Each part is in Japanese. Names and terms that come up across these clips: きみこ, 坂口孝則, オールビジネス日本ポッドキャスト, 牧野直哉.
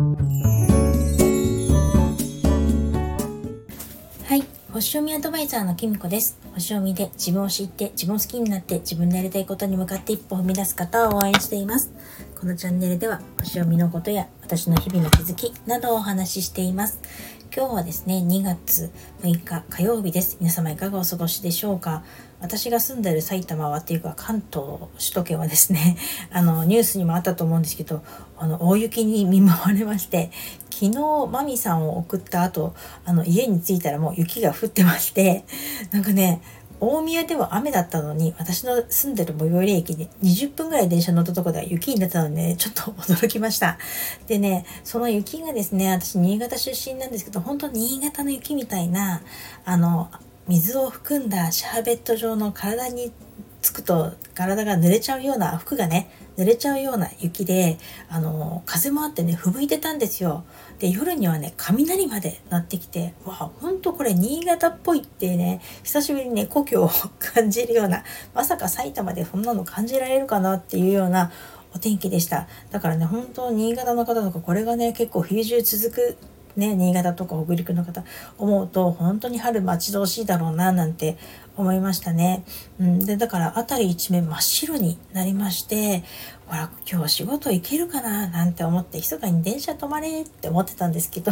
はい、星読みアドバイザーのきみこです。星読みで自分を知って、自分を好きになって、自分のやりたいことに向かって一歩踏み出す方を応援しています。このチャンネルでは星読みのことや私の日々の気づきなどをお話ししています。今日はですね、2月6日火曜日です。皆様いかがお過ごしでしょうか。私が住んでいる埼玉はっていうか関東、首都圏はですね、ニュースにもあったと思うんですけど、大雪に見舞われまして、昨日マミさんを送った後、家に着いたらもう雪が降ってまして、なんかね、大宮では雨だったのに、私の住んでる最寄り駅で20分ぐらい電車乗ったところでは雪になったので、ね、ちょっと驚きました。でね、その雪がですね、私新潟出身なんですけど、本当新潟の雪みたいな、水を含んだシャーベット状の体につくと体が濡れちゃうような、服がね濡れちゃうような雪で、風もあってね、吹雪いてたんですよ。で、夜にはね、雷まで鳴ってきて、わ、ほんとこれ新潟っぽいってね、久しぶりにね、故郷を感じるような、まさか埼玉でそんなの感じられるかなっていうようなお天気でした。だからね、本当新潟の方とか、これがね結構冬中続くね、新潟とか北陸の方思うと、本当に春待ち遠しいだろうななんて思いましたね。で、だから辺り一面真っ白になりまして、ほら今日仕事行けるかななんて思って、密かに電車止まれって思ってたんですけど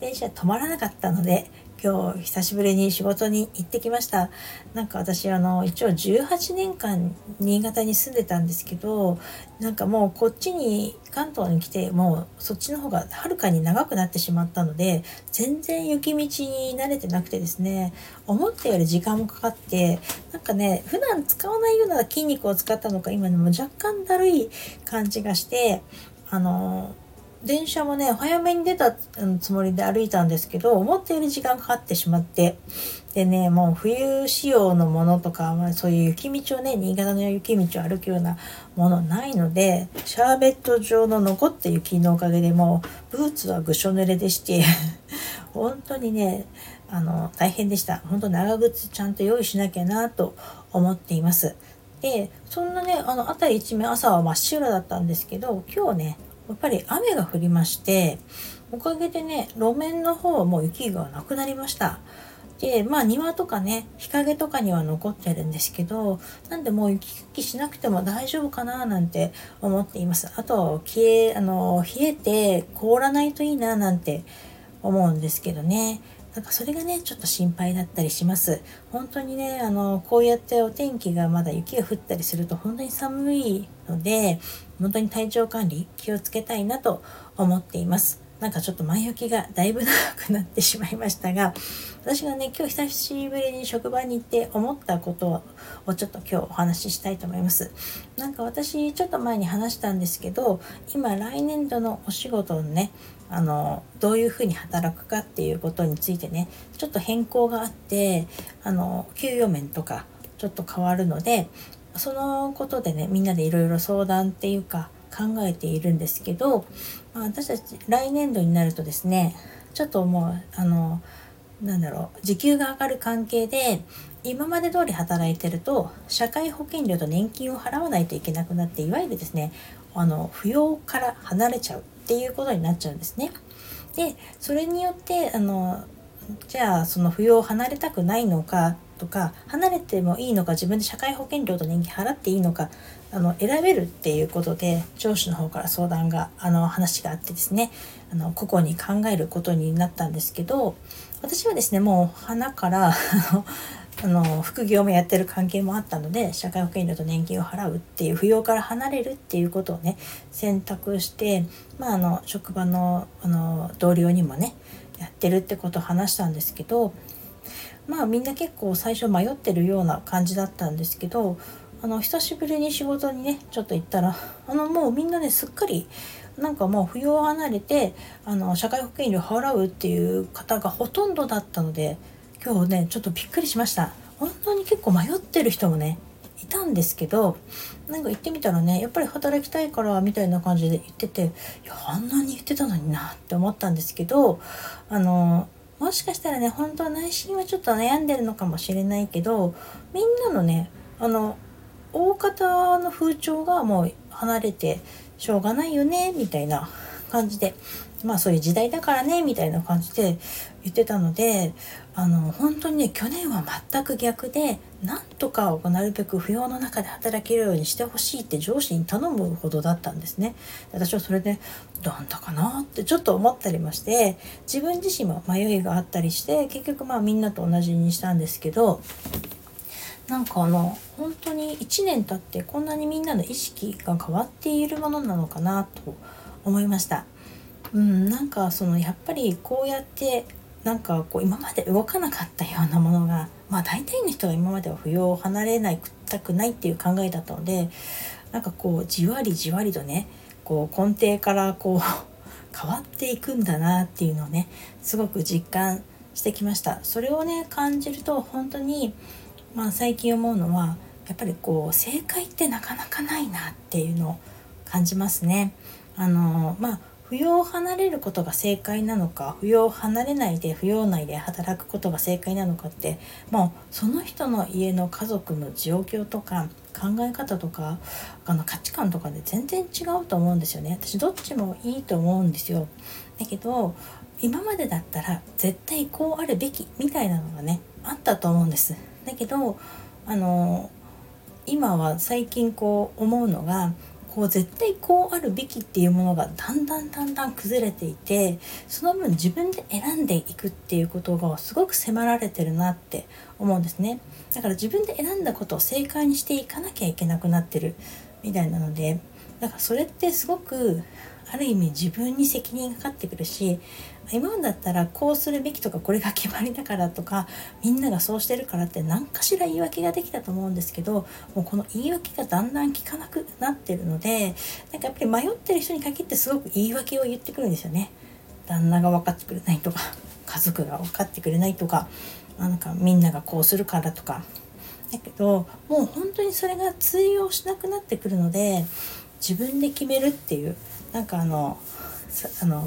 電車止まらなかったので、今日久しぶりに仕事に行ってきました。なんか私一応18年間新潟に住んでたんですけど、なんかもうこっちに関東に来て、もうそっちの方がはるかに長くなってしまったので、全然雪道に慣れてなくてですね、思ったより時間もかかって、なんかね、普段使わないような筋肉を使ったのか、今でも若干だるい感じがして、電車もね、早めに出たつもりで歩いたんですけど、思ったより時間かかってしまって、でね、もう冬仕様のものとか、そういう雪道をね、新潟の雪道を歩くようなものないので、シャーベット状の残った雪のおかげで、もうブーツはぐしょ濡れでして本当にね、大変でした。本当長靴ちゃんと用意しなきゃなと思っています。で、そんなね、辺り一面朝は真っ白だったんですけど、今日ねやっぱり雨が降りまして、おかげでね、路面の方はもう雪がなくなりました。で、庭とかね、日陰とかには残ってるんですけど、なんでもう雪かきしなくても大丈夫かななんて思っています。あと冷えて凍らないといいななんて思うんですけどね、なんかそれがねちょっと心配だったりします。本当にね、こうやってお天気がまだ雪が降ったりすると本当に寒いので、本当に体調管理気をつけたいなと思っています。なんかちょっと前置きがだいぶ長くなってしまいましたが、私がね今日久しぶりに職場に行って思ったことをちょっと今日お話ししたいと思います。なんか私ちょっと前に話したんですけど、今来年度のお仕事のね、どういうふうに働くかっていうことについてね、ちょっと変更があって、給与面とかちょっと変わるので、そのことでね、みんなでいろいろ相談っていうか考えているんですけど、私たち来年度になるとですね、ちょっともう時給が上がる関係で、今まで通り働いてると社会保険料と年金を払わないといけなくなって、いわゆるですね、扶養から離れちゃうっていうことになっちゃうんですね。で、それによってじゃあその扶養を離れたくないのかとか、離れてもいいのか、自分で社会保険料と年金払っていいのか選べるっていうことで、上司の方から相談が話があってですね、個々に考えることになったんですけど、私はですね、もう花から副業もやってる関係もあったので、社会保険料と年金を払うっていう、扶養から離れるっていうことをね選択して、職場の同僚にもねやってるってことを話したんですけど、みんな結構最初迷ってるような感じだったんですけど、久しぶりに仕事にねちょっと行ったら、もうみんなね、すっかりなんかもう扶養を離れて社会保険料払うっていう方がほとんどだったので、今日ねちょっとびっくりしました。本当に結構迷ってる人もねいたんですけど、なんか行ってみたらね、やっぱり働きたいからみたいな感じで言ってて、いや、あんなに言ってたのになって思ったんですけど、もしかしたらね、本当は内心はちょっと悩んでるのかもしれないけど、みんなのね大方の風潮がもう離れてしょうがないよねみたいな感じで、まあそういう時代だからねみたいな感じで言ってたので、本当にね、去年は全く逆で、なんとかなるべく扶養の中で働けるようにしてほしいって上司に頼むほどだったんですね。私はそれでなんだかなってちょっと思ったりまして、自分自身も迷いがあったりして、結局まあみんなと同じにしたんですけど、なんか本当に1年経ってこんなにみんなの意識が変わっているものなのかなと思いました。なんかやっぱりこうやってなんかこう今まで動かなかったようなものが、まあ大体の人が今までは扶養を離れないたくないっていう考えだったので、なんかこうじわりじわりとね、こう根底からこう変わっていくんだなっていうのをね、すごく実感してきました。それをね感じると本当に、まあ最近思うのはやっぱりこう正解ってなかなかないなっていうのを感じますね。まあ扶養を離れることが正解なのか、扶養を離れないで扶養内で働くことが正解なのかって、もうその人の家の家族の状況とか考え方とか価値観とかで全然違うと思うんですよね。私どっちもいいと思うんですよ。だけど今までだったら絶対こうあるべきみたいなのがねあったと思うんです。だけど今は最近こう思うのが、こう絶対こうあるべきっていうものがだんだんだんだん崩れていて、その分自分で選んでいくっていうことがすごく迫られてるなって思うんですね。だから自分で選んだことを正解にしていかなきゃいけなくなってるみたいなので、だからそれってすごくある意味自分に責任がかかってくるし、今だったらこうするべきとか、これが決まりだからとか、みんながそうしてるからって何かしら言い訳ができたと思うんですけど、もうこの言い訳がだんだん効かなくなってるので、なんかやっぱり迷ってる人に限ってすごく言い訳を言ってくるんですよね。旦那が分かってくれないとか、家族が分かってくれないとか、なんかみんながこうするからとか。だけどもう本当にそれが通用しなくなってくるので、自分で決めるっていう、なんか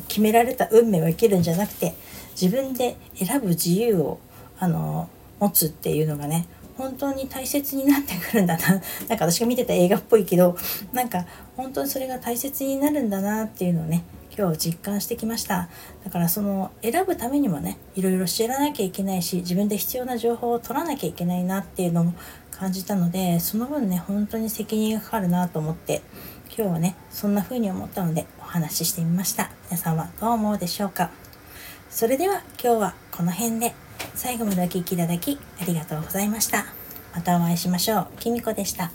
決められた運命を生きるんじゃなくて、自分で選ぶ自由を持つっていうのがね、本当に大切になってくるんだな。なんか私が見てた映画っぽいけど、なんか本当にそれが大切になるんだなっていうのをね、今日実感してきました。だから選ぶためにもね、いろいろ知らなきゃいけないし、自分で必要な情報を取らなきゃいけないなっていうのも感じたので、その分ね、本当に責任がかかるなと思って、今日はね、そんな風に思ったのでお話ししてみました。皆さんはどう思うでしょうか。それでは今日はこの辺で、最後までお聞きいただきありがとうございました。またお会いしましょう。きみこでした。